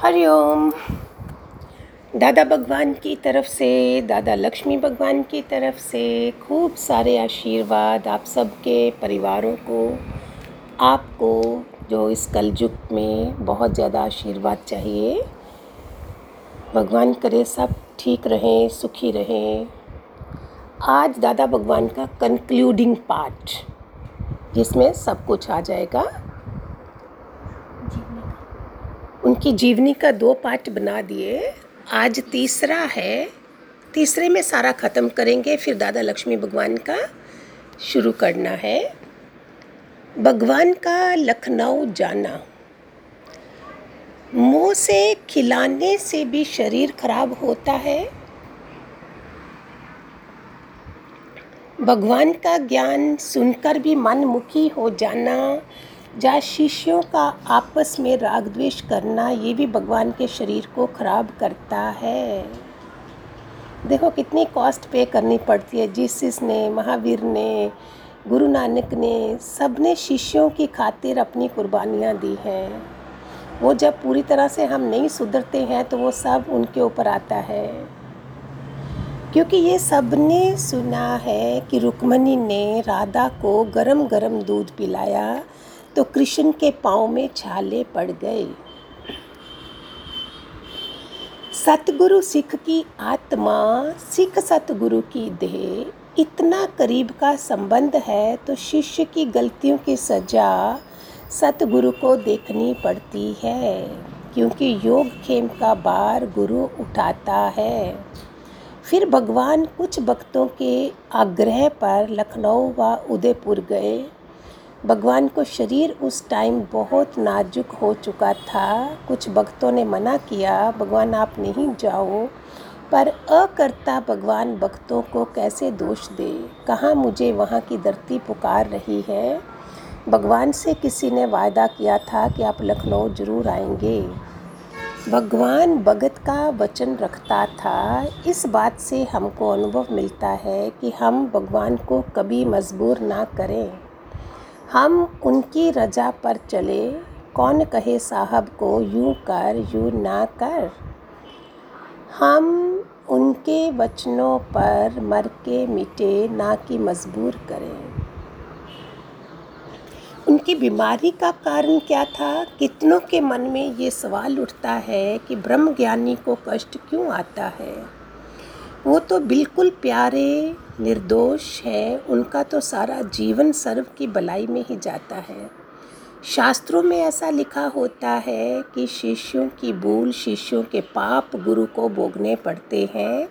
हरिओम। दादा भगवान की तरफ से, दादा लक्ष्मी भगवान की तरफ से खूब सारे आशीर्वाद आप सबके परिवारों को, आपको जो इस कलयुग में बहुत ज़्यादा आशीर्वाद चाहिए। भगवान करे सब ठीक रहें, सुखी रहें। आज दादा भगवान का कंक्लूडिंग पार्ट, जिसमें सब कुछ आ जाएगा। उनकी जीवनी का दो पार्ट बना दिए, आज तीसरा है। तीसरे में सारा ख़त्म करेंगे, फिर दादा लक्ष्मी भगवान का शुरू करना है। भगवान का लखनऊ जाना। मुँह से खिलाने से भी शरीर खराब होता है। भगवान का ज्ञान सुनकर भी मनमुखी हो जाना, जा शिष्यों का आपस में राग द्वेष करना, ये भी भगवान के शरीर को खराब करता है। देखो कितनी कॉस्ट पे करनी पड़ती है। जीसस ने, महावीर ने, गुरु नानक ने, सब ने शिष्यों की खातिर अपनी कुर्बानियाँ दी हैं। वो जब पूरी तरह से हम नहीं सुधरते हैं तो वो सब उनके ऊपर आता है, क्योंकि ये सब ने सुना है कि रुक्मिणी ने राधा को गरम गरम दूध पिलाया तो कृष्ण के पाँव में छाले पड़ गए। सतगुरु सिख की आत्मा, सिख सतगुरु की देह, इतना करीब का संबंध है तो शिष्य की गलतियों की सजा सतगुरु को देखनी पड़ती है, क्योंकि योग खेम का भार गुरु उठाता है। फिर भगवान कुछ भक्तों के आग्रह पर लखनऊ व उदयपुर गए। भगवान को शरीर उस टाइम बहुत नाजुक हो चुका था। कुछ भक्तों ने मना किया, भगवान आप नहीं जाओ, पर अकर्ता भगवान भक्तों को कैसे दोष दे। कहाँ मुझे वहाँ की धरती पुकार रही है। भगवान से किसी ने वादा किया था कि आप लखनऊ जरूर आएंगे। भगवान भगत का वचन रखता था। इस बात से हमको अनुभव मिलता है कि हम भगवान को कभी मजबूर ना करें, हम उनकी रजा पर चले। कौन कहे साहब को यूँ कर यूँ ना कर। हम उनके वचनों पर मर के मिटे, ना कि मजबूर करें। उनकी बीमारी का कारण क्या था? कितनों के मन में ये सवाल उठता है कि ब्रह्म ज्ञानी को कष्ट क्यों आता है। वो तो बिल्कुल प्यारे निर्दोष है, उनका तो सारा जीवन सर्व की भलाई में ही जाता है। शास्त्रों में ऐसा लिखा होता है कि शिष्यों की भूल, शिष्यों के पाप गुरु को भोगने पड़ते हैं,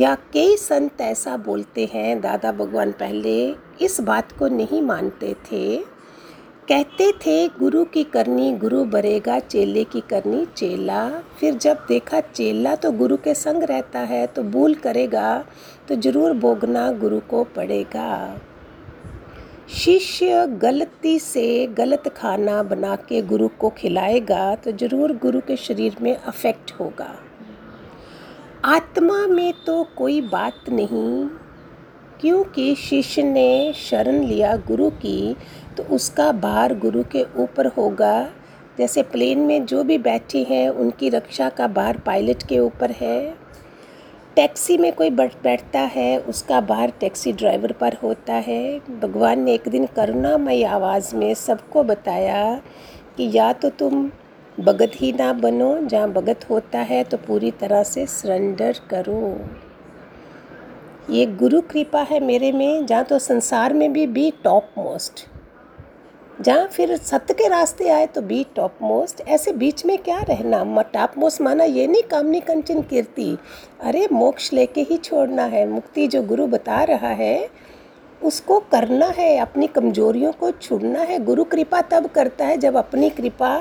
या कई संत ऐसा बोलते हैं। दादा भगवान पहले इस बात को नहीं मानते थे, कहते थे गुरु की करनी गुरु भरेगा, चेले की करनी चेला। फिर जब देखा चेला तो गुरु के संग रहता है, तो भूल करेगा तो ज़रूर भोगना गुरु को पड़ेगा। शिष्य गलती से गलत खाना बना के गुरु को खिलाएगा तो ज़रूर गुरु के शरीर में अफेक्ट होगा। आत्मा में तो कोई बात नहीं, क्योंकि शिष्य ने शरण लिया गुरु की तो उसका भार गुरु के ऊपर होगा। जैसे प्लेन में जो भी बैठे हैं उनकी रक्षा का भार पायलट के ऊपर है। टैक्सी में कोई बैठता है, उसका भार टैक्सी ड्राइवर पर होता है। भगवान ने एक दिन करुणामय आवाज़ में सबको बताया कि या तो तुम भगत ही ना बनो, जहाँ भगत होता है तो पूरी तरह से सरेंडर करो। ये गुरु कृपा है मेरे में, जहाँ तो संसार में भी टॉप मोस्ट, जहाँ फिर सत्य के रास्ते आए तो बी टॉप मोस्ट। ऐसे बीच में क्या रहना। टॉप मोस्ट माना ये नहीं कामनी कंचन कीर्ति, अरे मोक्ष लेके ही छोड़ना है। मुक्ति जो गुरु बता रहा है उसको करना है, अपनी कमजोरियों को छोड़ना है। गुरु कृपा तब करता है जब अपनी कृपा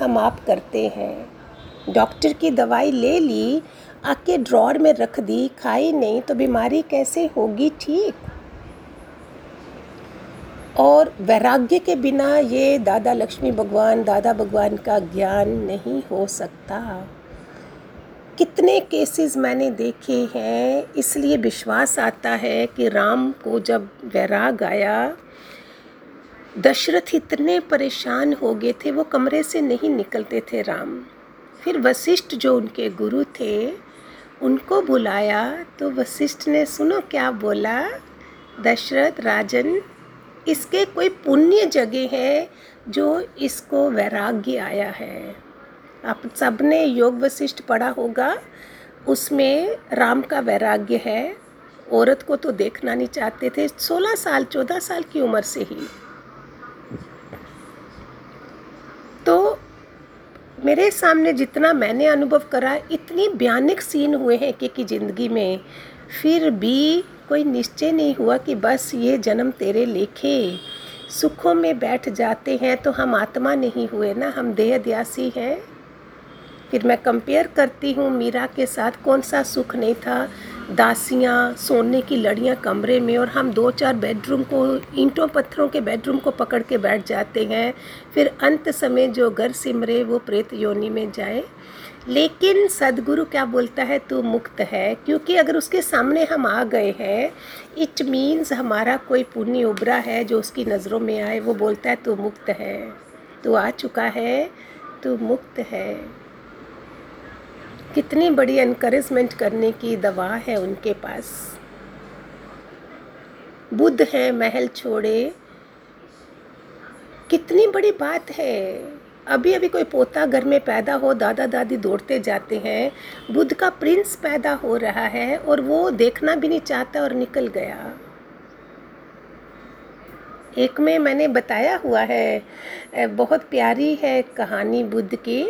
हम आप करते हैं। डॉक्टर की दवाई ले ली, आके ड्रॉर में रख दी, खाई नहीं तो बीमारी कैसे होगी ठीक। और वैराग्य के बिना ये दादा लक्ष्मी भगवान, दादा भगवान का ज्ञान नहीं हो सकता। कितने केसेस मैंने देखे हैं। इसलिए विश्वास आता है कि राम को जब वैराग आया, दशरथ इतने परेशान हो गए थे, वो कमरे से नहीं निकलते थे राम। फिर वशिष्ठ जो उनके गुरु थे उनको बुलाया, तो वशिष्ठ ने सुनो क्या बोला, दशरथ राजन इसके कोई पुण्य जगह है जो इसको वैराग्य आया है। आप सबने योग वशिष्ठ पढ़ा होगा, उसमें राम का वैराग्य है, औरत को तो देखना नहीं चाहते थे 16 साल 14 साल की उम्र से ही। तो मेरे सामने जितना मैंने अनुभव करा, इतनी भयानक सीन हुए हैं कि ज़िंदगी में, फिर भी कोई निश्चय नहीं हुआ कि बस ये जन्म तेरे लेखे। सुखों में बैठ जाते हैं तो हम आत्मा नहीं हुए ना, हम देहध्यासी हैं। फिर मैं कंपेयर करती हूँ मीरा के साथ, कौन सा सुख नहीं था, दासियाँ, सोने की लड़ियाँ कमरे में, और हम 2-4 बेडरूम को, ईंटों पत्थरों के बेडरूम को पकड़ के बैठ जाते हैं, फिर अंत समय जो घर सिमरे वो प्रेत योनि में जाए। लेकिन सदगुरु क्या बोलता है, तू मुक्त है, क्योंकि अगर उसके सामने हम आ गए हैं इट मीन्स हमारा कोई पुण्य उभरा है जो उसकी नज़रों में आए। वो बोलता है तू मुक्त है, तू आ चुका है, तू मुक्त है। कितनी बड़ी एनकरेजमेंट करने की दवा है उनके पास। बुद्ध हैं महल छोड़े, कितनी बड़ी बात है। अभी अभी कोई पोता घर में पैदा हो, दादा दादी दौड़ते जाते हैं, बुद्ध का प्रिंस पैदा हो रहा है और वो देखना भी नहीं चाहता और निकल गया। एक में मैंने बताया हुआ है, बहुत प्यारी है कहानी बुद्ध की,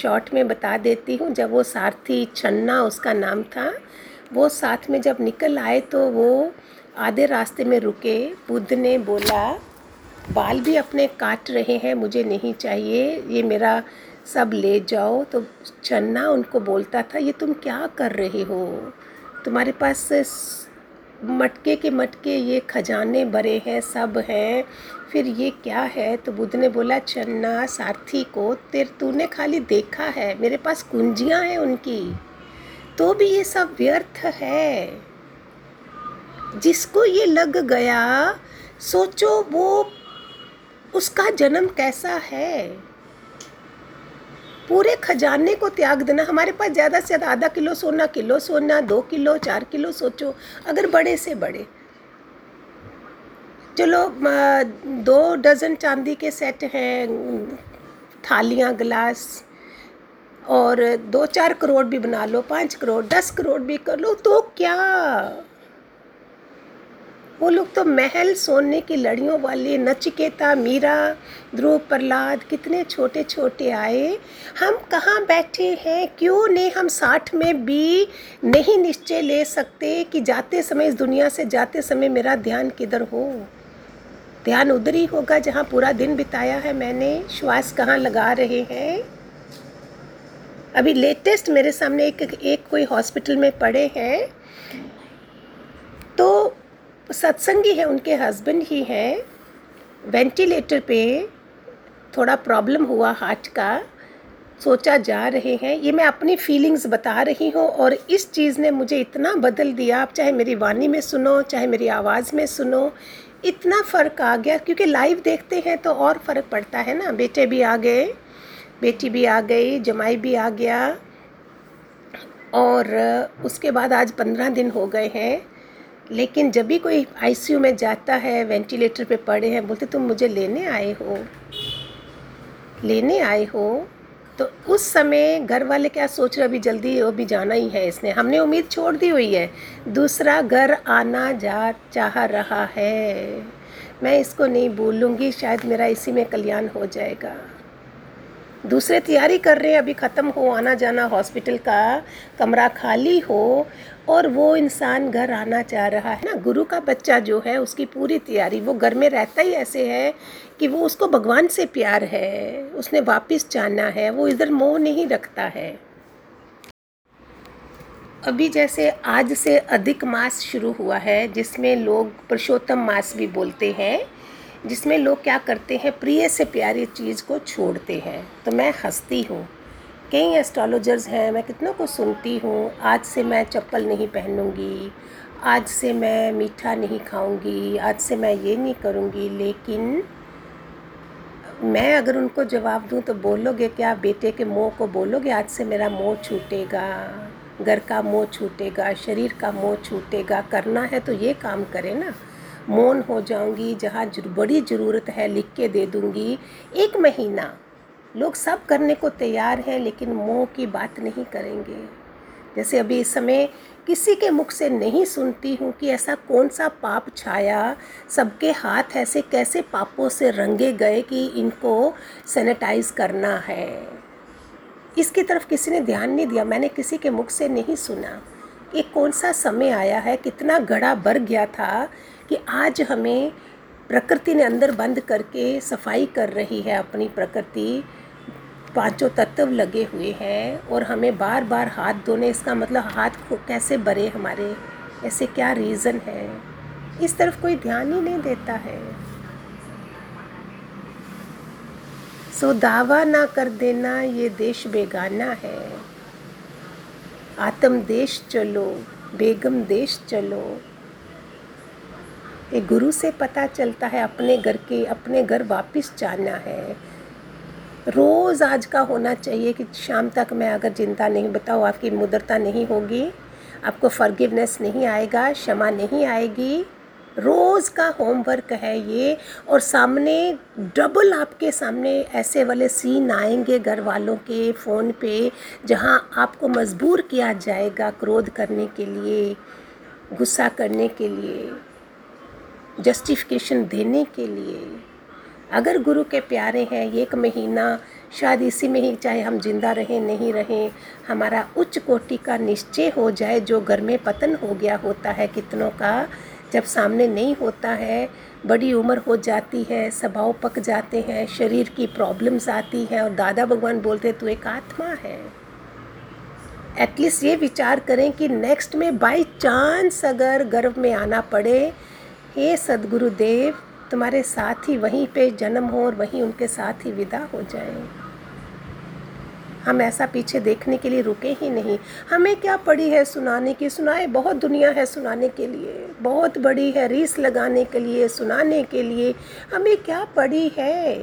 शॉर्ट में बता देती हूँ। जब वो सारथी चन्ना उसका नाम था, वो साथ में जब निकल आए तो वो आधे रास्ते में रुके। बुद्ध ने बोला बाल भी अपने काट रहे हैं, मुझे नहीं चाहिए, ये मेरा सब ले जाओ। तो चन्ना उनको बोलता था ये तुम क्या कर रहे हो, तुम्हारे पास मटके ये खजाने भरे हैं, सब हैं, फिर ये क्या है। तो बुद्ध ने बोला चन्ना सारथी को, तूने खाली देखा है, मेरे पास कुंजियां हैं उनकी, तो भी ये सब व्यर्थ है। जिसको ये लग गया, सोचो वो उसका जन्म कैसा है। पूरे खजाने को त्याग देना, हमारे पास ज़्यादा से ज़्यादा आधा किलो सोना 2 किलो 4 किलो, सोचो अगर बड़े से बड़े, चलो 2 डज़न चांदी के सेट हैं, थालियाँ, गिलास, और 2-4 करोड़ भी बना लो, 5 करोड़ 10 करोड़ भी कर लो, तो क्या। वो लोग तो महल, सोने की लड़ियों वाले, नचिकेता, मीरा, ध्रुव, प्रहलाद, कितने छोटे छोटे आए। हम कहाँ बैठे हैं, क्यों नहीं हम 60 में भी नहीं निश्चय ले सकते कि जाते समय, इस दुनिया से जाते समय मेरा ध्यान किधर हो। ध्यान उधर ही होगा जहाँ पूरा दिन बिताया है मैंने, श्वास कहाँ लगा रहे हैं। अभी लेटेस्ट मेरे सामने एक कोई हॉस्पिटल में पड़े हैं, तो सत्संगी है, उनके हस्बैंड ही हैं, वेंटिलेटर पे, थोड़ा प्रॉब्लम हुआ हार्ट का, सोचा जा रहे हैं। ये मैं अपनी फीलिंग्स बता रही हूँ और इस चीज़ ने मुझे इतना बदल दिया, आप चाहे मेरी वाणी में सुनो चाहे मेरी आवाज़ में सुनो, इतना फ़र्क आ गया। क्योंकि लाइव देखते हैं तो और फ़र्क पड़ता है ना, बेटे भी आ गए, बेटी भी आ गई, जमाई भी आ गया, और उसके बाद आज 15 दिन हो गए हैं। लेकिन जब भी कोई आईसीयू में जाता है, वेंटिलेटर पे पड़े हैं, बोलते तुम मुझे लेने आए हो। तो उस समय घर वाले क्या सोच रहे, अभी जल्दी वो भी जाना ही है इसने, हमने उम्मीद छोड़ दी हुई है, दूसरा घर आना जा चाह रहा है। मैं इसको नहीं भूलूंगी, शायद मेरा इसी में कल्याण हो जाएगा। दूसरे तैयारी कर रहे हैं, अभी ख़त्म हो आना जाना, हॉस्पिटल का कमरा खाली हो, और वो इंसान घर आना चाह रहा है ना। गुरु का बच्चा जो है उसकी पूरी तैयारी, वो घर में रहता ही ऐसे है कि वो, उसको भगवान से प्यार है, उसने वापस जाना है, वो इधर मोह नहीं रखता है। अभी जैसे आज से अधिक मास शुरू हुआ है, जिसमें लोग पुरुषोत्तम मास भी बोलते हैं, जिसमें लोग क्या करते हैं, प्रिय से प्यारी चीज़ को छोड़ते हैं। तो मैं हंसती हूँ, कई एस्ट्रोलॉजर्स हैं, मैं कितनों को सुनती हूँ, आज से मैं चप्पल नहीं पहनूंगी, आज से मैं मीठा नहीं खाऊंगी, आज से मैं ये नहीं करूँगी। लेकिन मैं अगर उनको जवाब दूं तो बोलोगे क्या? बेटे के मोह को बोलोगे आज से मेरा मोह छूटेगा, घर का मोह छूटेगा, शरीर का मोह छूटेगा। करना है तो ये काम करें ना। मौन हो जाऊंगी, जहाँ बड़ी ज़रूरत है लिख के दे दूंगी। 1 महीना लोग सब करने को तैयार हैं लेकिन मोह की बात नहीं करेंगे। जैसे अभी इस समय किसी के मुख से नहीं सुनती हूँ कि ऐसा कौन सा पाप छाया, सबके हाथ ऐसे कैसे पापों से रंगे गए कि इनको सैनिटाइज़ करना है। इसकी तरफ किसी ने ध्यान नहीं दिया, मैंने किसी के मुख से नहीं सुना। ये कौन सा समय आया है, कितना घड़ा भर गया था कि आज हमें प्रकृति ने अंदर बंद करके सफाई कर रही है। अपनी प्रकृति 5 तत्व लगे हुए हैं और हमें बार बार हाथ धोने, इसका मतलब हाथ कैसे भरे हमारे, ऐसे क्या रीज़न है? इस तरफ कोई ध्यान ही नहीं देता है। सो दावा ना कर देना ये देश बेगाना है। आत्म देश चलो, बेगम देश चलो। ये गुरु से पता चलता है अपने घर वापस जाना है। रोज़ आज का होना चाहिए कि शाम तक मैं अगर जिंदा नहीं, बताओ आपकी मुद्रता नहीं होगी, आपको फॉरगिवनेस नहीं आएगा, क्षमा नहीं आएगी। रोज़ का होमवर्क है ये। और सामने डबल आपके सामने ऐसे वाले सीन आएंगे घर वालों के फ़ोन पे, जहां आपको मजबूर किया जाएगा क्रोध करने के लिए, गुस्सा करने के लिए, जस्टिफिकेशन देने के लिए। अगर गुरु के प्यारे हैं, 1 महीना शायद इसी में ही, चाहे हम जिंदा रहें नहीं रहें, हमारा उच्च कोटि का निश्चय हो जाए। जो घर में पतन हो गया होता है कितनों का, जब सामने नहीं होता है, बड़ी उम्र हो जाती है, स्वभाव पक जाते हैं, शरीर की प्रॉब्लम्स आती हैं। और दादा भगवान बोलते तू एक आत्मा है। एटलीस्ट ये विचार करें कि नेक्स्ट में बाई चांस अगर गर्भ में आना पड़े, हे सद्गुरुदेव तुम्हारे साथ ही वहीं पे जन्म हो और वहीं उनके साथ ही विदा हो जाए। हम ऐसा पीछे देखने के लिए रुके ही नहीं। हमें क्या पड़ी है सुनाने की? सुनाए, बहुत दुनिया है सुनाने के लिए, बहुत बड़ी है रीस लगाने के लिए, सुनाने के लिए। हमें क्या पड़ी है?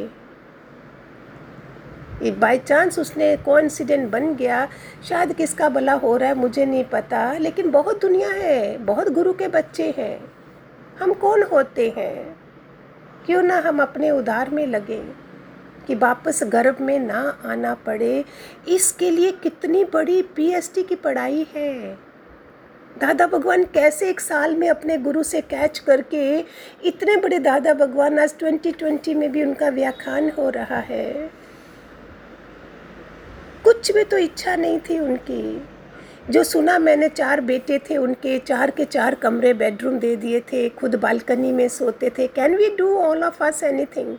बाई चांस उसने कोइंसिडेंट बन गया, शायद किसका भला हो रहा है मुझे नहीं पता, लेकिन बहुत दुनिया है, बहुत गुरु के बच्चे हैं। हम कौन होते हैं? क्यों ना हम अपने उद्धार में लगे कि वापस गर्भ में ना आना पड़े। इसके लिए कितनी बड़ी पीएचडी की पढ़ाई है। दादा भगवान कैसे 1 साल में अपने गुरु से कैच करके, इतने बड़े दादा भगवान आज 2020 में भी उनका व्याख्यान हो रहा है। कुछ भी तो इच्छा नहीं थी उनकी। जो सुना मैंने, 4 बेटे थे उनके, 4 के 4 कमरे बेडरूम दे दिए थे, खुद बालकनी में सोते थे। Can we do all of us anything?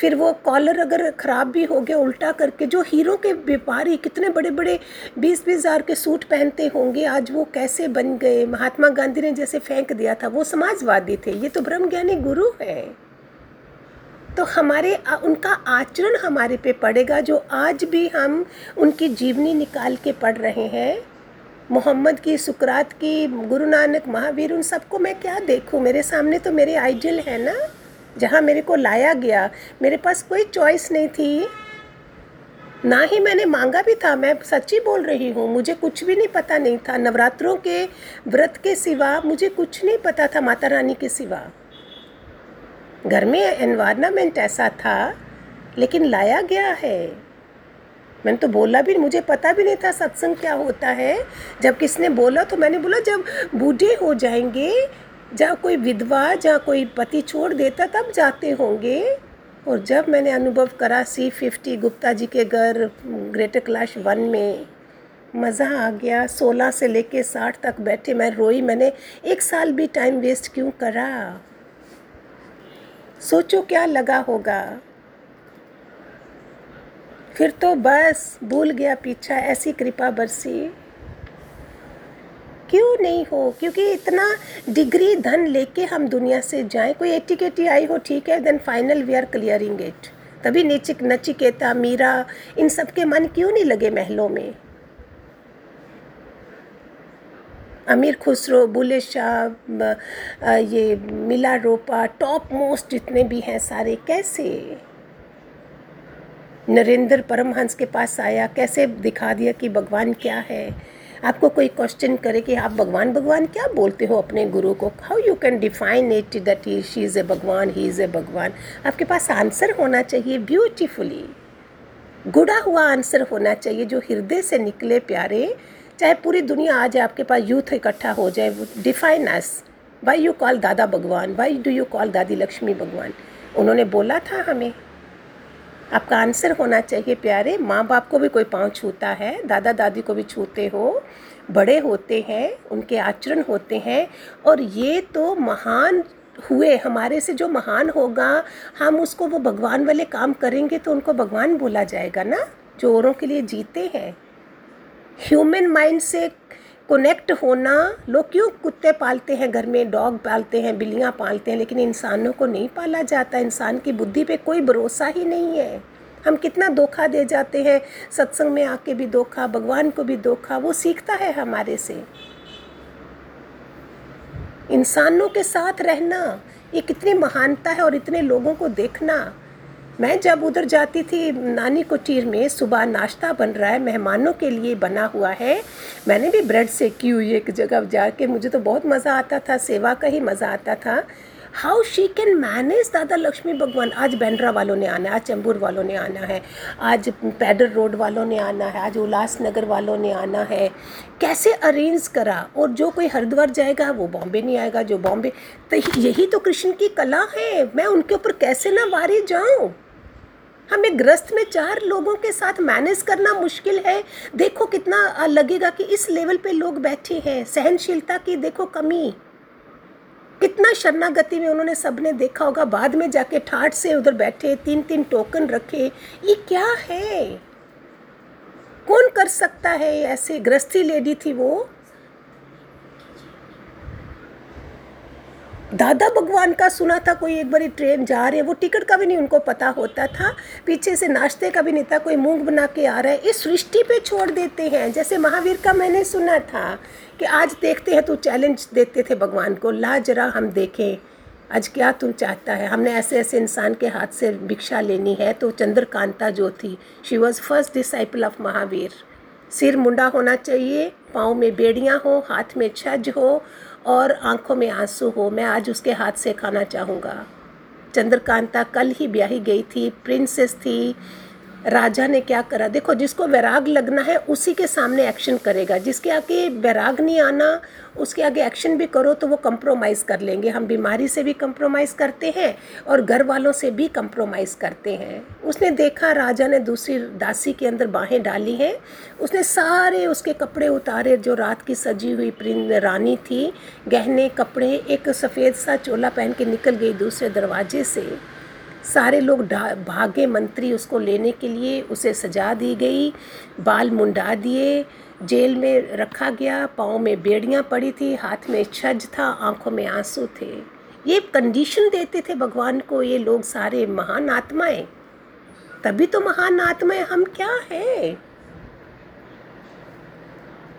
फिर वो कॉलर अगर ख़राब भी हो गया उल्टा करके, जो हीरो के व्यापारी कितने बड़े बड़े 20,000 के सूट पहनते होंगे, आज वो कैसे बन गए? महात्मा गांधी ने जैसे फेंक दिया था, वो समाजवादी थे, ये तो ब्रह्मज्ञानी गुरु है। तो हमारे उनका आचरण हमारे पे पड़ेगा, जो आज भी हम उनकी जीवनी निकाल के पढ़ रहे हैं। मोहम्मद की, सुकरात की, गुरु नानक, महावीर, उन सबको मैं क्या देखूं? मेरे सामने तो मेरे आइडियल है ना, जहां मेरे को लाया गया। मेरे पास कोई चॉइस नहीं थी, ना ही मैंने मांगा भी था। मैं सच्ची बोल रही हूँ, मुझे कुछ भी नहीं पता नहीं था। नवरात्रों के व्रत के सिवा मुझे कुछ नहीं पता था, माता रानी के सिवा। घर में एनवायरनमेंट ऐसा था, लेकिन लाया गया है। मैंने तो बोला भी, मुझे पता भी नहीं था सत्संग क्या होता है। जब किसने बोला तो मैंने बोला जब बूढ़े हो जाएंगे, जब कोई विधवा, जहाँ कोई पति छोड़ देता, तब जाते होंगे। और जब मैंने अनुभव करा C50 गुप्ता जी के घर ग्रेटर कैलाश 1 में, मज़ा आ गया। 16 से लेके 60 तक बैठे, मैं रोई। मैंने 1 साल भी टाइम वेस्ट क्यों करा? सोचो क्या लगा होगा। फिर तो बस भूल गया पीछा, ऐसी कृपा बरसी। क्यों नहीं हो? क्योंकि इतना डिग्री धन लेके हम दुनिया से जाएं। कोई एटिकेटी आई हो, ठीक है, then final we are clearing it. तभी नचिकेता, मीरा, इन सब के मन क्यों नहीं लगे महलों में? अमिर खुसरो, बुले शाह, ये मिला रोपा, टॉप मोस्ट जितने भी हैं सारे, कैसे? नरेंद्र परमहंस के पास आया, कैसे दिखा दिया कि भगवान क्या है। आपको कोई क्वेश्चन करे कि आप भगवान भगवान क्या बोलते हो अपने गुरु को, how you can define it that he she is a Bhagwan, he is a भगवान। आपके पास आंसर होना चाहिए, ब्यूटीफुली गुड़ा हुआ आंसर होना चाहिए जो हृदय से निकले प्यारे। चाहे पूरी दुनिया आ जाए आपके पास, यूथ इकट्ठा हो जाए, define us, why you call Dada Bhagwan, why do you call दादी लक्ष्मी भगवान। उन्होंने बोला था हमें, आपका आंसर होना चाहिए प्यारे। माँ बाप को भी कोई पाँव छूता है, दादा दादी को भी छूते हो, बड़े होते हैं, उनके आचरण होते हैं। और ये तो महान हुए, हमारे से जो महान होगा हम उसको, वो भगवान वाले काम करेंगे तो उनको भगवान बोला जाएगा ना, जो औरों के लिए जीते हैं। ह्यूमन माइंड से कनेक्ट होना, लोग क्यों कुत्ते पालते हैं घर में, डॉग पालते हैं, बिल्लियाँ पालते हैं, लेकिन इंसानों को नहीं पाला जाता। इंसान की बुद्धि पे कोई भरोसा ही नहीं है। हम कितना धोखा दे जाते हैं, सत्संग में आके भी धोखा, भगवान को भी धोखा। वो सीखता है हमारे से। इंसानों के साथ रहना ये कितनी महानता है। और इतने लोगों को देखना, मैं जब उधर जाती थी नानी कुटीर में, सुबह नाश्ता बन रहा है, मेहमानों के लिए बना हुआ है, मैंने भी ब्रेड सेक की हुई एक जगह जाके, मुझे तो बहुत मज़ा आता था, सेवा का ही मज़ा आता था। हाउ शी कैन मैनेज दादा लक्ष्मी भगवान। आज बांद्रा वालों ने आना है, आज चम्बूर वालों ने आना है, आज पैडर रोड वालों ने आना है, आज उल्लास नगर वालों ने आना है, कैसे अरेंज करा। और जो कोई हरिद्वार जाएगा वो बॉम्बे नहीं आएगा, जो बॉम्बे, तो यही तो कृष्ण की कला है। मैं उनके ऊपर कैसे ना वारी जाऊँ। हमें ग्रस्त में 4 लोगों के साथ मैनेज करना मुश्किल है। देखो कितना लगेगा कि इस लेवल पे लोग बैठे हैं। सहनशीलता की देखो कमी, कितना शरणागति में उन्होंने, सबने देखा होगा बाद में जाके ठाठ से उधर बैठे, 3-3 टोकन रखे। ये क्या है, कौन कर सकता है। ऐसे ग्रस्ती लेडी थी वो। दादा भगवान का सुना था, कोई एक बारी ट्रेन जा रही है, वो टिकट का भी नहीं उनको पता होता था, पीछे से नाश्ते का भी नहीं था, कोई मूंग बना के आ रहा है, इस सृष्टि पे छोड़ देते हैं। जैसे महावीर का मैंने सुना था कि आज देखते हैं, तो चैलेंज देते थे भगवान को, ला जरा हम देखें आज क्या तू चाहता है। हमने ऐसे ऐसे इंसान के हाथ से भिक्षा लेनी है। तो चंद्रकांता जो थी, she was first disciple of Mahavir. सिर मुंडा होना चाहिए, पाँव में बेड़ियाँ हो, हाथ में छज हो और आंखों में आंसू हो। मैं आज उसके हाथ से खाना चाहूँगा। चंद्रकांता कल ही ब्याही गई थी, प्रिंसेस थी, राजा ने क्या करा। देखो जिसको वैराग लगना है उसी के सामने एक्शन करेगा, जिसके आगे वैराग नहीं आना उसके आगे एक्शन भी करो तो वो कंप्रोमाइज़ कर लेंगे। हम बीमारी से भी कंप्रोमाइज़ करते हैं और घर वालों से भी कंप्रोमाइज़ करते हैं। उसने देखा राजा ने दूसरी दासी के अंदर बाहें डाली हैं, उसने सारे उसके कपड़े उतारे जो रात की सजी हुई रानी थी, गहने कपड़े, एक सफ़ेद सा चोला पहन के निकल गई दूसरे दरवाजे से। सारे लोग भागे मंत्री उसको लेने के लिए, उसे सजा दी गई, बाल मुंडा दिए, जेल में रखा गया, पाँव में बेड़ियाँ पड़ी थी, हाथ में छज था, आंखों में आंसू थे। ये कंडीशन देते थे भगवान को ये लोग, सारे महान आत्माएं। तभी तो महान आत्माएं हम क्या हैं।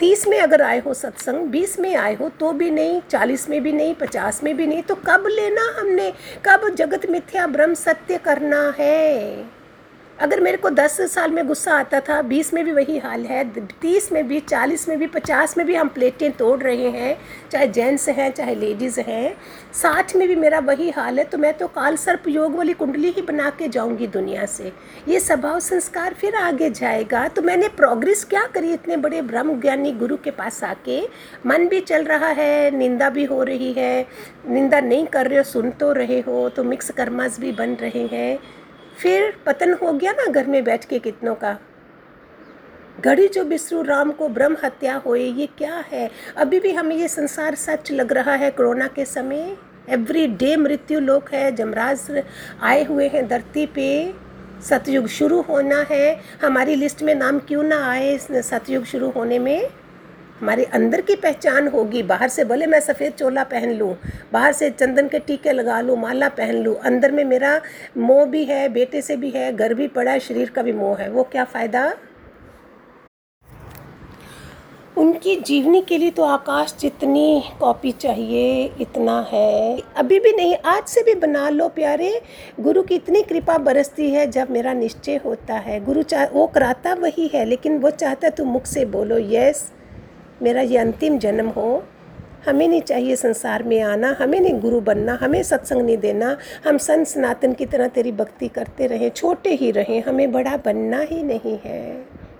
30 में अगर आए हो सत्संग, 20 में आए हो तो भी नहीं, 40 में भी नहीं, 50 में भी नहीं, तो कब लेना हमने, कब जगत मिथ्या ब्रह्म सत्य करना है। अगर मेरे को 10 साल में गुस्सा आता था, 20 में भी वही हाल है, 30 में भी, 40 में भी, 50 में भी हम प्लेटें तोड़ रहे हैं, चाहे जेंट्स हैं चाहे लेडीज़ हैं। 60 में भी मेरा वही हाल है, तो मैं तो काल सर्प योग वाली कुंडली ही बना के जाऊंगी दुनिया से। ये स्वभाव संस्कार फिर आगे जाएगा। तो मैंने प्रोग्रेस क्या करी इतने बड़े ब्रह्म ज्ञानी गुरु के पास आके। मन भी चल रहा है, निंदा भी हो रही है, निंदा नहीं कर रहे हो, सुन तो रहे हो, तो मिक्स कर्मास भी बन रहे हैं। फिर पतन हो गया ना घर में बैठ के कितनों का। घड़ी जो बिसरू राम को ब्रह्म हत्या होए, ये क्या है। अभी भी हमें ये संसार सच लग रहा है। कोरोना के समय एवरी डे मृत्यु लोक है, जमराज आए हुए हैं धरती पे। सतयुग शुरू होना है, हमारी लिस्ट में नाम क्यों ना आए। सतयुग शुरू होने में हमारे अंदर की पहचान होगी। बाहर से भले मैं सफ़ेद चोला पहन लूँ, बाहर से चंदन के टीके लगा लूँ, माला पहन लूँ, अंदर में मेरा मोह भी है, बेटे से भी है, घर भी पड़ा है, शरीर का भी मोह है, वो क्या फ़ायदा। उनकी जीवनी के लिए तो आकाश जितनी कॉपी चाहिए इतना है, अभी भी नहीं आज से भी बना लो प्यारे। गुरु की इतनी कृपा बरसती है जब मेरा निश्चय होता है। गुरु वो कराता वही है, लेकिन वो चाहता तुम मुख से बोलो यस मेरा ये अंतिम जन्म हो। हमें नहीं चाहिए संसार में आना, हमें नहीं गुरु बनना, हमें सत्संग नहीं देना, हम संत सनातन की तरह तेरी भक्ति करते रहें, छोटे ही रहें, हमें बड़ा बनना ही नहीं है।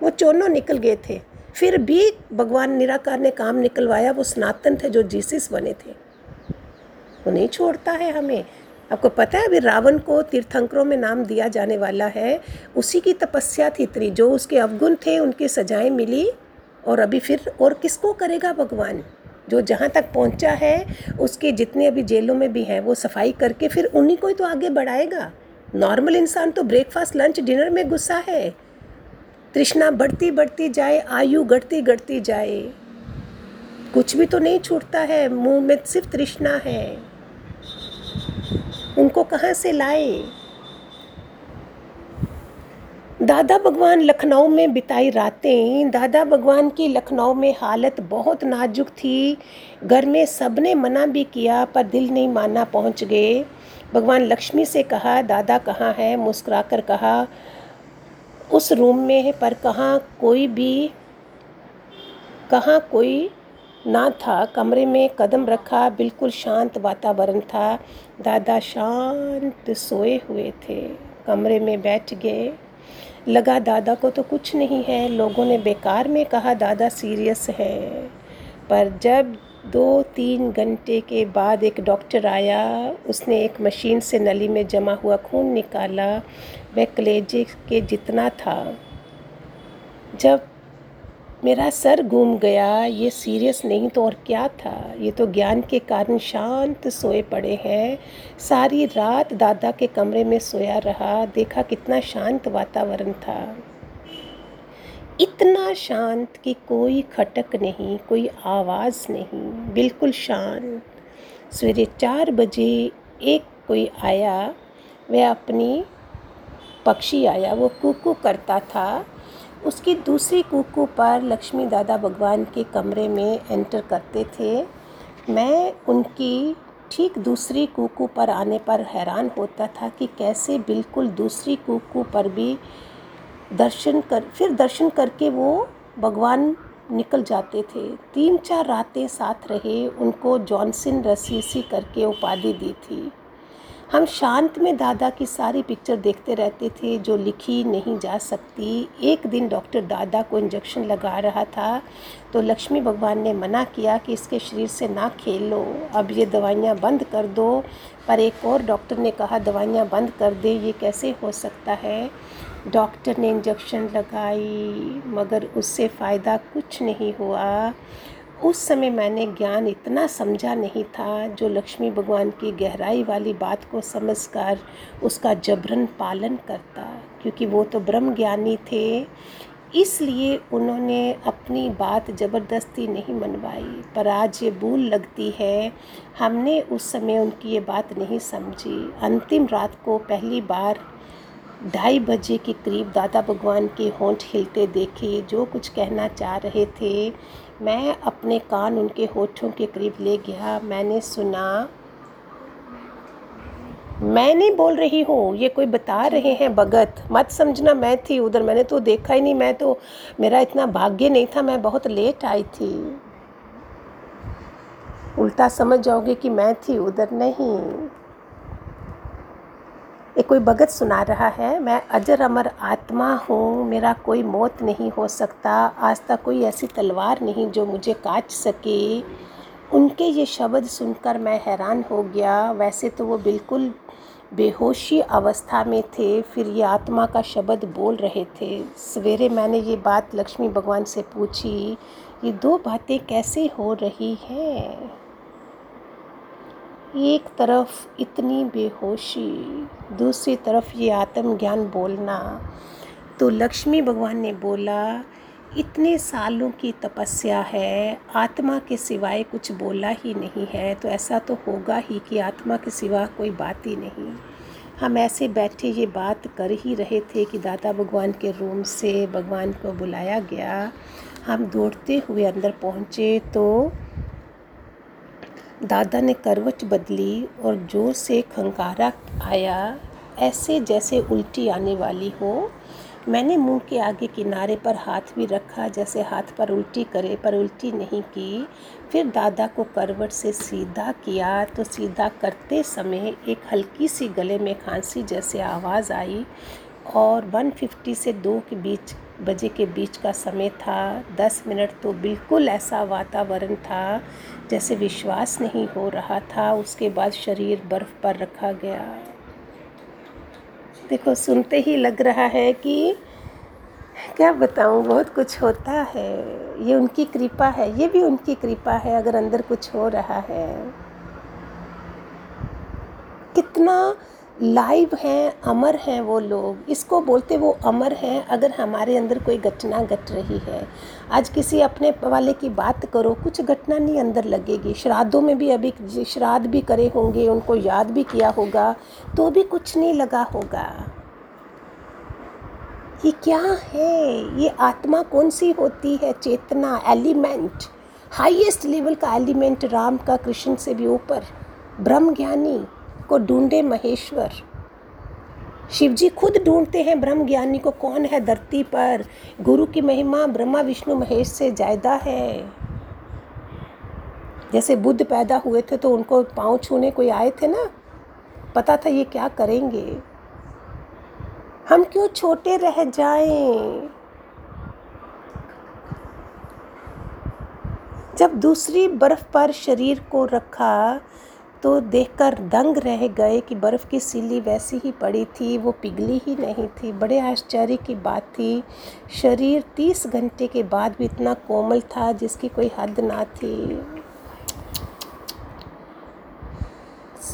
वो चोरों निकल गए थे, फिर भी भगवान निराकार ने काम निकलवाया। वो सनातन थे जो जीसस बने थे। वो नहीं छोड़ता है हमें। आपको पता है अभी रावण को तीर्थंकरों में नाम दिया जाने वाला है, उसी की तपस्या थी इतनी, जो उसके अवगुण थे उनकी सजाएं मिली। और अभी फिर और किसको करेगा भगवान, जो जहाँ तक पहुँचा है उसके जितने अभी जेलों में भी हैं वो सफाई करके फिर उन्हीं को ही तो आगे बढ़ाएगा। नॉर्मल इंसान तो ब्रेकफास्ट लंच डिनर में गुस्सा है। तृष्णा बढ़ती बढ़ती जाए, आयु घटती घटती जाए, कुछ भी तो नहीं छूटता है, मुँह में सिर्फ तृष्णा है। उनको कहाँ से लाए। दादा भगवान लखनऊ में बिताई रातें। दादा भगवान की लखनऊ में हालत बहुत नाजुक थी। घर में सबने मना भी किया पर दिल नहीं माना। पहुंच गए, भगवान लक्ष्मी से कहा दादा कहाँ है, मुस्कुराकर कहा उस रूम में है, पर कहाँ कोई ना था। कमरे में कदम रखा, बिल्कुल शांत वातावरण था। दादा शांत सोए हुए थे, कमरे में बैठ गए। लगा दादा को तो कुछ नहीं है, लोगों ने बेकार में कहा दादा सीरियस है। पर जब 2-3 घंटे के बाद एक डॉक्टर आया, उसने एक मशीन से नली में जमा हुआ खून निकाला, वह कलेजे के जितना था। जब मेरा सर घूम गया, ये सीरियस नहीं तो और क्या था। ये तो ज्ञान के कारण शांत सोए पड़े हैं। सारी रात दादा के कमरे में सोया रहा, देखा कितना शांत वातावरण था, इतना शांत कि कोई खटक नहीं, कोई आवाज़ नहीं, बिल्कुल शांत। सवेरे 4 बजे एक कोई आया, वह अपनी पक्षी आया, वो कुकू करता था। उसकी दूसरी कुकू पर लक्ष्मी दादा भगवान के कमरे में एंटर करते थे। मैं उनकी ठीक दूसरी कुकू पर आने पर हैरान होता था कि कैसे बिल्कुल दूसरी कुकू पर भी दर्शन करके वो भगवान निकल जाते थे। 3-4 रातें साथ रहे। उनको जॉनसन रसीसी करके उपाधि दी थी। हम शांत में दादा की सारी पिक्चर देखते रहते थे जो लिखी नहीं जा सकती। एक दिन डॉक्टर दादा को इंजेक्शन लगा रहा था तो लक्ष्मी भगवान ने मना किया कि इसके शरीर से ना खेलो, अब ये दवाइयाँ बंद कर दो। पर एक और डॉक्टर ने कहा दवाइयाँ बंद कर दे, ये कैसे हो सकता है। डॉक्टर ने इंजेक्शन लगाई मगर उससे फ़ायदा कुछ नहीं हुआ। उस समय मैंने ज्ञान इतना समझा नहीं था जो लक्ष्मी भगवान की गहराई वाली बात को समझकर उसका जबरन पालन करता, क्योंकि वो तो ब्रह्म ज्ञानी थे, इसलिए उन्होंने अपनी बात ज़बरदस्ती नहीं मनवाई। पर आज ये भूल लगती है, हमने उस समय उनकी ये बात नहीं समझी। अंतिम रात को पहली बार 2:30 बजे के करीब दादा भगवान के होंठ हिलते देखे। जो कुछ कहना चाह रहे थे, मैं अपने कान उनके होठों के करीब ले गया। मैंने सुना, मैं नहीं बोल रही हूँ, ये कोई बता रहे हैं भगत, मत समझना मैं थी उधर, मैंने तो देखा ही नहीं, मैं तो मेरा इतना भाग्य नहीं था, मैं बहुत लेट आई थी। उल्टा समझ जाओगे कि मैं थी उधर, नहीं, ये कोई भगत सुना रहा है। मैं अजर अमर आत्मा हूँ, मेरा कोई मौत नहीं हो सकता, आज तक कोई ऐसी तलवार नहीं जो मुझे काट सके। उनके ये शब्द सुनकर मैं हैरान हो गया। वैसे तो वो बिल्कुल बेहोशी अवस्था में थे, फिर ये आत्मा का शब्द बोल रहे थे। सवेरे मैंने ये बात लक्ष्मी भगवान से पूछी, ये 2 बातें कैसे हो रही हैं। एक तरफ इतनी बेहोशी, दूसरी तरफ ये आत्मज्ञान बोलना। तो लक्ष्मी भगवान ने बोला, इतने सालों की तपस्या है, आत्मा के सिवाय कुछ बोला ही नहीं है, तो ऐसा तो होगा ही कि आत्मा के सिवा कोई बात ही नहीं। हम ऐसे बैठे ये बात कर ही रहे थे कि दादा भगवान के रूम से भगवान को बुलाया गया। हम दौड़ते हुए अंदर पहुँचे तो दादा ने करवट बदली और ज़ोर से खंकारा आया, ऐसे जैसे उल्टी आने वाली हो। मैंने मुंह के आगे किनारे पर हाथ भी रखा जैसे हाथ पर उल्टी करे, पर उल्टी नहीं की। फिर दादा को करवट से सीधा किया तो सीधा करते समय एक हल्की सी गले में खांसी जैसे आवाज़ आई और 1:50 से 2 के बीच बजे के बीच का समय था। 10 मिनट तो बिल्कुल ऐसा वातावरण था जैसे विश्वास नहीं हो रहा था। उसके बाद शरीर बर्फ़ पर रखा गया। देखो, सुनते ही लग रहा है कि क्या बताऊं, बहुत कुछ होता है। ये उनकी कृपा है, ये भी उनकी कृपा है। अगर अंदर कुछ हो रहा है, कितना लाइव हैं, अमर हैं वो लोग। इसको बोलते वो अमर हैं। अगर हमारे अंदर कोई घटना घट रही है, आज किसी अपने वाले की बात करो, कुछ घटना नहीं अंदर लगेगी। श्राद्धों में भी अभी श्राद्ध भी करे होंगे, उनको याद भी किया होगा तो भी कुछ नहीं लगा होगा। ये क्या है? ये आत्मा कौन सी होती है? चेतना, एलिमेंट, हाईएस्ट लेवल का एलिमेंट, राम का, कृष्ण से भी ऊपर, ब्रह्म ज्ञानी को ढूंढे महेश्वर। शिवजी खुद ढूंढते हैं ब्रह्म ज्ञानी को कौन है धरती पर। गुरु की महिमा ब्रह्मा विष्णु महेश से ज़्यादा है। जैसे बुद्ध पैदा हुए थे तो उनको पाँव छूने कोई आए थे ना, पता था ये क्या करेंगे। हम क्यों छोटे रह जाएं? जब दूसरी बर्फ़ पर शरीर को रखा तो देखकर दंग रह गए कि बर्फ़ की सिल्ली वैसी ही पड़ी थी, वो पिघली ही नहीं थी। बड़े आश्चर्य की बात थी। शरीर 30 घंटे के बाद भी इतना कोमल था जिसकी कोई हद ना थी।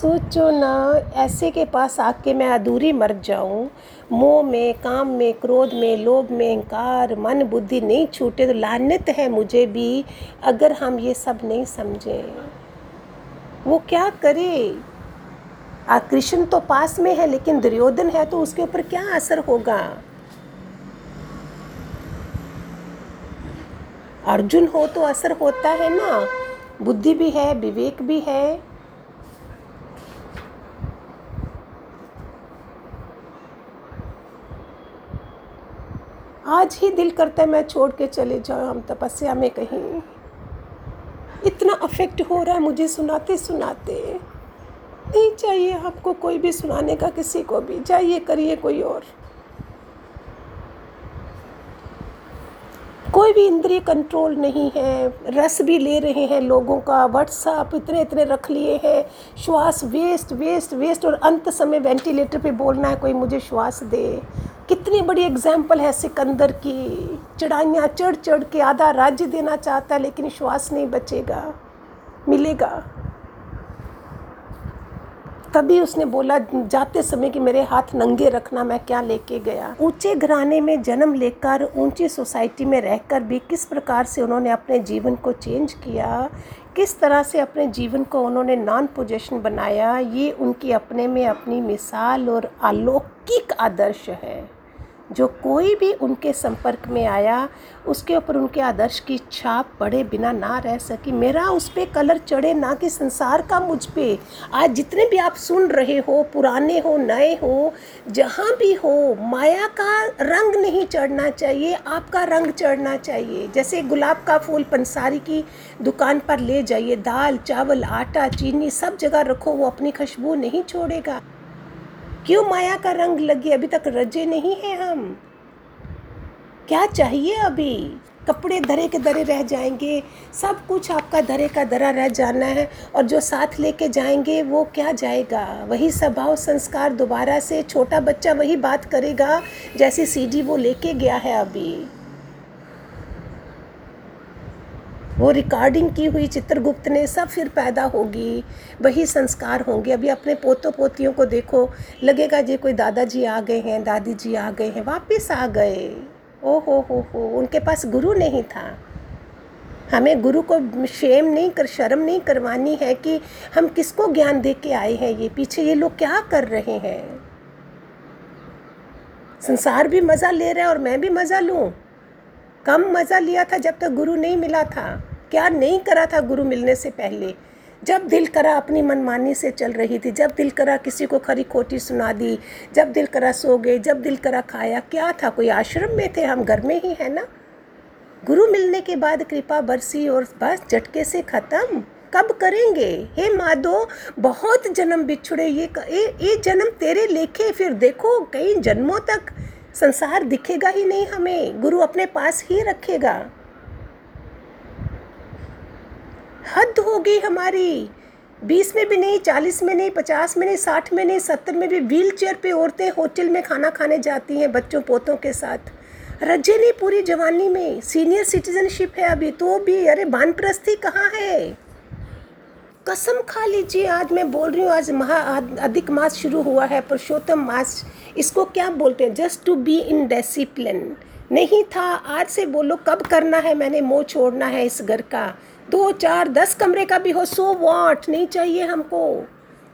सोचो ना, ऐसे के पास आके मैं अधूरी मर जाऊं। मोह में, काम में, क्रोध में, लोभ में, अहंकार, मन बुद्धि नहीं छूटे तो लानत है मुझे भी, अगर हम ये सब नहीं समझें। वो क्या करे? कृष्ण तो पास में है लेकिन दुर्योधन है तो उसके ऊपर क्या असर होगा? अर्जुन हो तो असर होता है ना। बुद्धि भी है, विवेक भी है। आज ही दिल करता है मैं छोड़ के चले जाऊं हम तपस्या में कहीं। इतना अफेक्ट हो रहा है मुझे सुनाते सुनाते। नहीं चाहिए आपको कोई भी सुनाने का, किसी को भी चाहिए करिए कोई और। कोई भी इंद्रिय कंट्रोल नहीं है। रस भी ले रहे हैं लोगों का, व्हाट्सअप इतने इतने रख लिए हैं, श्वास वेस्ट वेस्ट वेस्ट, और अंत समय वेंटिलेटर पे बोलना है कोई मुझे श्वास दे। कितनी बड़ी एग्जाम्पल है सिकंदर की। चढ़ाइयाँ चढ़ चढ़ के आधा राज्य देना चाहता है लेकिन श्वास नहीं बचेगा मिलेगा। तभी उसने बोला जाते समय कि मेरे हाथ नंगे रखना, मैं क्या लेके गया। ऊंचे घराने में जन्म लेकर, ऊंची सोसाइटी में रहकर भी किस प्रकार से उन्होंने अपने जीवन को चेंज किया, किस तरह से अपने जीवन को उन्होंने नॉन पोजीशन बनाया, ये उनकी अपने में अपनी मिसाल और अलौकिक आदर्श है। जो कोई भी उनके संपर्क में आया उसके ऊपर उनके आदर्श की छाप पड़े बिना ना रह सकी। मेरा उस पर कलर चढ़े ना कि संसार का मुझ पे। आज जितने भी आप सुन रहे हो, पुराने हो नए हो, जहाँ भी हो, माया का रंग नहीं चढ़ना चाहिए, आपका रंग चढ़ना चाहिए। जैसे गुलाब का फूल पंसारी की दुकान पर ले जाइए, दाल चावल आटा चीनी सब जगह रखो, वो अपनी खुशबू नहीं छोड़ेगा। क्यों माया का रंग लगे? अभी तक रजे नहीं हैं हम। क्या चाहिए? अभी कपड़े धरे के धरे रह जाएंगे, सब कुछ आपका धरे का धरा रह जाना है। और जो साथ लेके जाएंगे वो क्या जाएगा? वही स्वभाव संस्कार दोबारा से। छोटा बच्चा वही बात करेगा जैसी सीडी वो लेके गया है। अभी वो रिकॉर्डिंग की हुई चित्रगुप्त ने सब फिर पैदा होगी, वही संस्कार होंगे। अभी अपने पोतों पोतियों को देखो, लगेगा जी कोई दादाजी आ गए हैं, दादी जी आ गए हैं, वापस आ गए। ओ हो, उनके पास गुरु नहीं था। हमें गुरु को शर्म नहीं करवानी है कि हम किसको ज्ञान दे के आए हैं। ये पीछे ये लोग क्या कर रहे हैं? संसार भी मज़ा ले रहा है और मैं भी मज़ा लूँ। कम मज़ा लिया था जब तक गुरु नहीं मिला था, क्या नहीं करा था गुरु मिलने से पहले। जब दिल करा अपनी मनमानी से चल रही थी, जब दिल करा किसी को खरी खोटी सुना दी, जब दिल करा सो गए, जब दिल करा खाया। क्या था, कोई आश्रम में थे, हम घर में ही है ना। गुरु मिलने के बाद कृपा बरसी और बस झटके से ख़त्म। कब करेंगे हे माधो, बहुत जन्म बिछुड़े, ये जन्म तेरे लेखे, फिर देखो कई जन्मों तक संसार दिखेगा ही नहीं हमें, गुरु अपने पास ही रखेगा। हद हो गई हमारी, 20 में भी नहीं, 40 में नहीं, 50 में नहीं, 60 में नहीं, 70 में भी व्हील चेयर पर औरतें होटल में खाना खाने जाती हैं बच्चों पोतों के साथ। रज्जे नहीं पूरी जवानी में, सीनियर सिटीजनशिप है अभी तो भी, अरे भानप्रस्थी कहाँ है। कसम खा लीजिए, आज मैं बोल रही हूँ, आज अधिक मास शुरू हुआ है, पुरुषोत्तम मास, इसको क्या बोलते हैं, just to be in discipline नहीं था। आज से बोलो कब करना है, मैंने मोह छोड़ना है इस घर का, 2, 4, 10 कमरे का भी हो, सो वॉट, नहीं चाहिए हमको।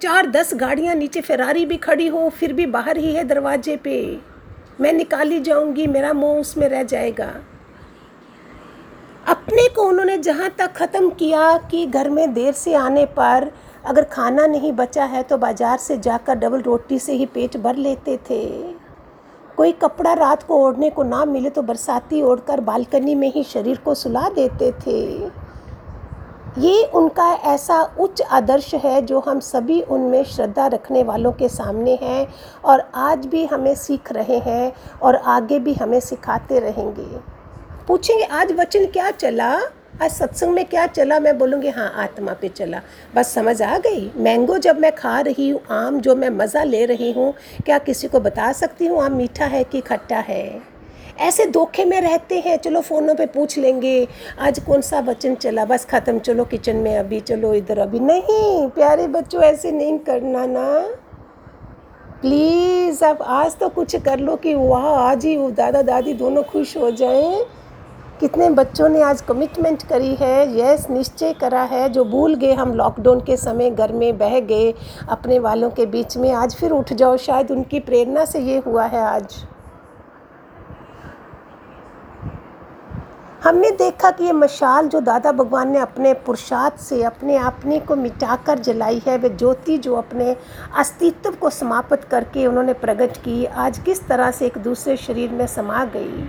4, 10 गाड़ियाँ नीचे फेरारी भी खड़ी हो, फिर भी बाहर ही है दरवाजे पे, मैं निकाली जाऊँगी, मेरा मोह उसमें रह जाएगा। अपने को उन्होंने जहाँ तक ख़त्म किया कि घर में देर से आने पर अगर खाना नहीं बचा है तो बाज़ार से जाकर डबल रोटी से ही पेट भर लेते थे। कोई कपड़ा रात को ओढ़ने को ना मिले तो बरसाती ओढ़कर बालकनी में ही शरीर को सुला देते थे। ये उनका ऐसा उच्च आदर्श है जो हम सभी उनमें श्रद्धा रखने वालों के सामने हैं, और आज भी हमें सीख रहे हैं और आगे भी हमें सिखाते रहेंगे। पूछेंगे आज वचन क्या चला, आज सत्संग में क्या चला, मैं बोलूँगी हाँ आत्मा पे चला। बस समझ आ गई। मैंगो जब मैं खा रही हूँ, आम जो मैं मज़ा ले रही हूँ, क्या किसी को बता सकती हूँ आम मीठा है कि खट्टा है। ऐसे धोखे में रहते हैं। चलो फ़ोनों पे पूछ लेंगे आज कौन सा वचन चला, बस ख़त्म, चलो किचन में अभी, चलो इधर अभी। नहीं प्यारे बच्चों, ऐसे नहीं करना ना, प्लीज़। आप आज तो कुछ कर लो कि वाह आज ही वो दादा दादी दोनों खुश हो जाएँ। कितने बच्चों ने आज कमिटमेंट करी है, यस निश्चय करा है। जो भूल गए हम लॉकडाउन के समय, घर में बह गए अपने वालों के बीच में, आज फिर उठ जाओ, शायद उनकी प्रेरणा से ये हुआ है। आज हमने देखा कि ये मशाल जो दादा भगवान ने अपने पुरुषार्थ से अपने आपने को मिटाकर जलाई है, वे ज्योति जो अपने अस्तित्व को समाप्त करके उन्होंने प्रकट की, आज किस तरह से एक दूसरे शरीर में समा गई।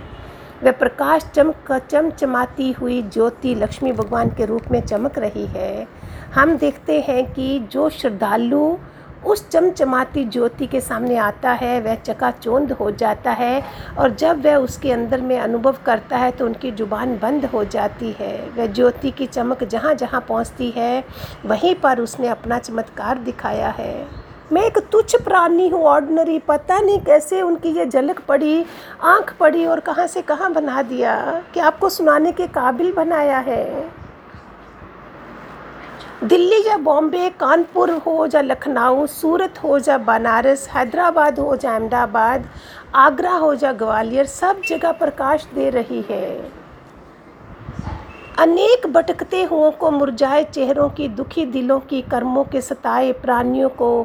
वह प्रकाश चमचमाती हुई ज्योति लक्ष्मी भगवान के रूप में चमक रही है। हम देखते हैं कि जो श्रद्धालु उस चमचमाती ज्योति के सामने आता है वह चकाचौंध हो जाता है, और जब वह उसके अंदर में अनुभव करता है तो उनकी ज़ुबान बंद हो जाती है। वह ज्योति की चमक जहाँ जहाँ पहुँचती है वहीं पर उसने अपना चमत्कार दिखाया है। मैं एक तुच्छ प्राणी हूँ, ऑर्डिनरी, पता नहीं कैसे उनकी ये झलक पड़ी, आँख पड़ी और कहाँ से कहाँ बना दिया कि आपको सुनाने के काबिल बनाया है। दिल्ली या बॉम्बे, कानपुर हो या लखनऊ, सूरत हो या बनारस, हैदराबाद हो या अहमदाबाद, आगरा हो या ग्वालियर, सब जगह प्रकाश दे रही है। अनेक भटकते हुओं को, मुरझाए चेहरों की, दुखी दिलों की, कर्मों के सताए प्राणियों को,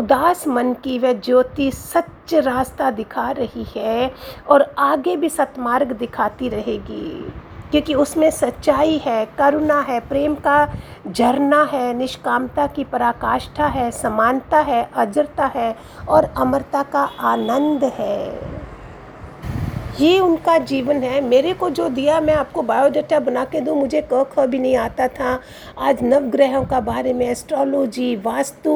उदास मन की वह ज्योति सच्च रास्ता दिखा रही है, और आगे भी सतमार्ग दिखाती रहेगी, क्योंकि उसमें सच्चाई है, करुणा है, प्रेम का झरना है, निष्कामता की पराकाष्ठा है, समानता है, अजरता है और अमरता का आनंद है। ये उनका जीवन है। मेरे को जो दिया, मैं आपको बायोडाटा बना के दूँ, मुझे क ख भी नहीं आता था। आज नवग्रहों का बारे में, एस्ट्रोलॉजी, वास्तु,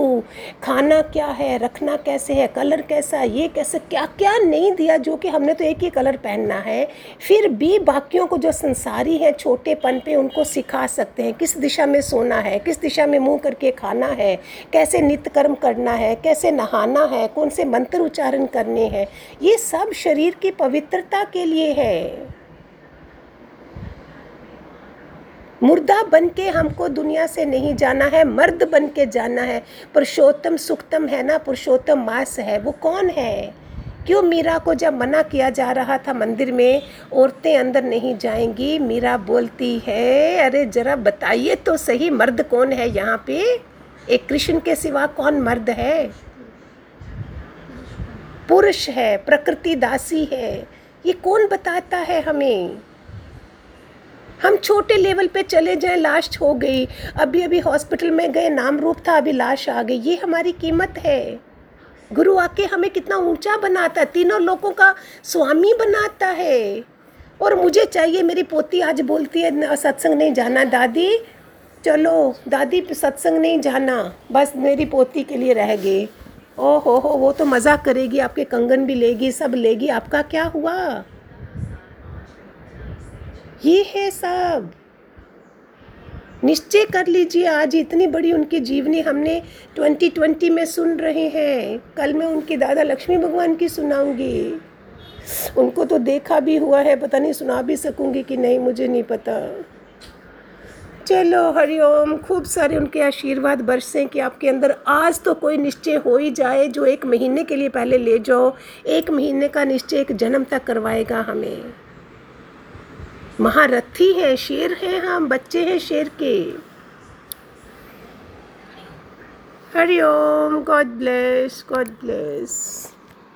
खाना क्या है, रखना कैसे है, कलर कैसा, ये कैसे, क्या क्या नहीं दिया, जो कि हमने तो एक ही कलर पहनना है, फिर भी बाकियों को जो संसारी है छोटेपन पे उनको सिखा सकते हैं किस दिशा में सोना है, किस दिशा में मुँह करके खाना है, कैसे नित्य कर्म करना है, कैसे नहाना है, कौन से मंत्र उच्चारण करने हैं। ये सब शरीर की पवित्रता के लिए है। मुर्दा बन के हमको दुनिया से नहीं जाना है, मर्द बन के जाना है। पुरुषोत्तम सुक्तम है ना, पुरुषोत्तम मास है। वो कौन है? क्यों मीरा को जब मना किया जा रहा था मंदिर में औरतें अंदर नहीं जाएंगी, मीरा बोलती है अरे जरा बताइए तो सही मर्द कौन है यहाँ पे, एक कृष्ण के सिवा कौन मर्द है। पुरुष है, प्रकृति दासी है, ये कौन बताता है हमें। हम छोटे लेवल पे चले जाएं, लाश हो गई, अभी अभी हॉस्पिटल में गए, नाम रूप था, अभी लाश आ गई, ये हमारी कीमत है। गुरु आके हमें कितना ऊंचा बनाता है, तीनों लोगों का स्वामी बनाता है। और मुझे चाहिए, मेरी पोती आज बोलती है सत्संग नहीं जाना दादी, चलो दादी सत्संग नहीं जाना, बस मेरी पोती के लिए रह गए। ओ हो वो तो मज़ा करेगी, आपके कंगन भी लेगी, सब लेगी, आपका क्या हुआ। ये है सब। निश्चय कर लीजिए, आज इतनी बड़ी उनकी जीवनी हमने 2020 में सुन रहे हैं। कल मैं उनकी दादा लक्ष्मी भगवान की सुनाऊंगी। उनको तो देखा भी हुआ है, पता नहीं सुना भी सकूंगी कि नहीं, मुझे नहीं पता। चलो हरिओम, खूब सारे उनके आशीर्वाद बरसें कि आपके अंदर आज तो कोई निश्चय हो ही जाए जो एक महीने के लिए पहले ले जाओ। एक महीने का निश्चय एक जन्म तक करवाएगा हमें। महारथी है, शेर हैं हम, बच्चे हैं शेर के। Hariom, God bless, God bless.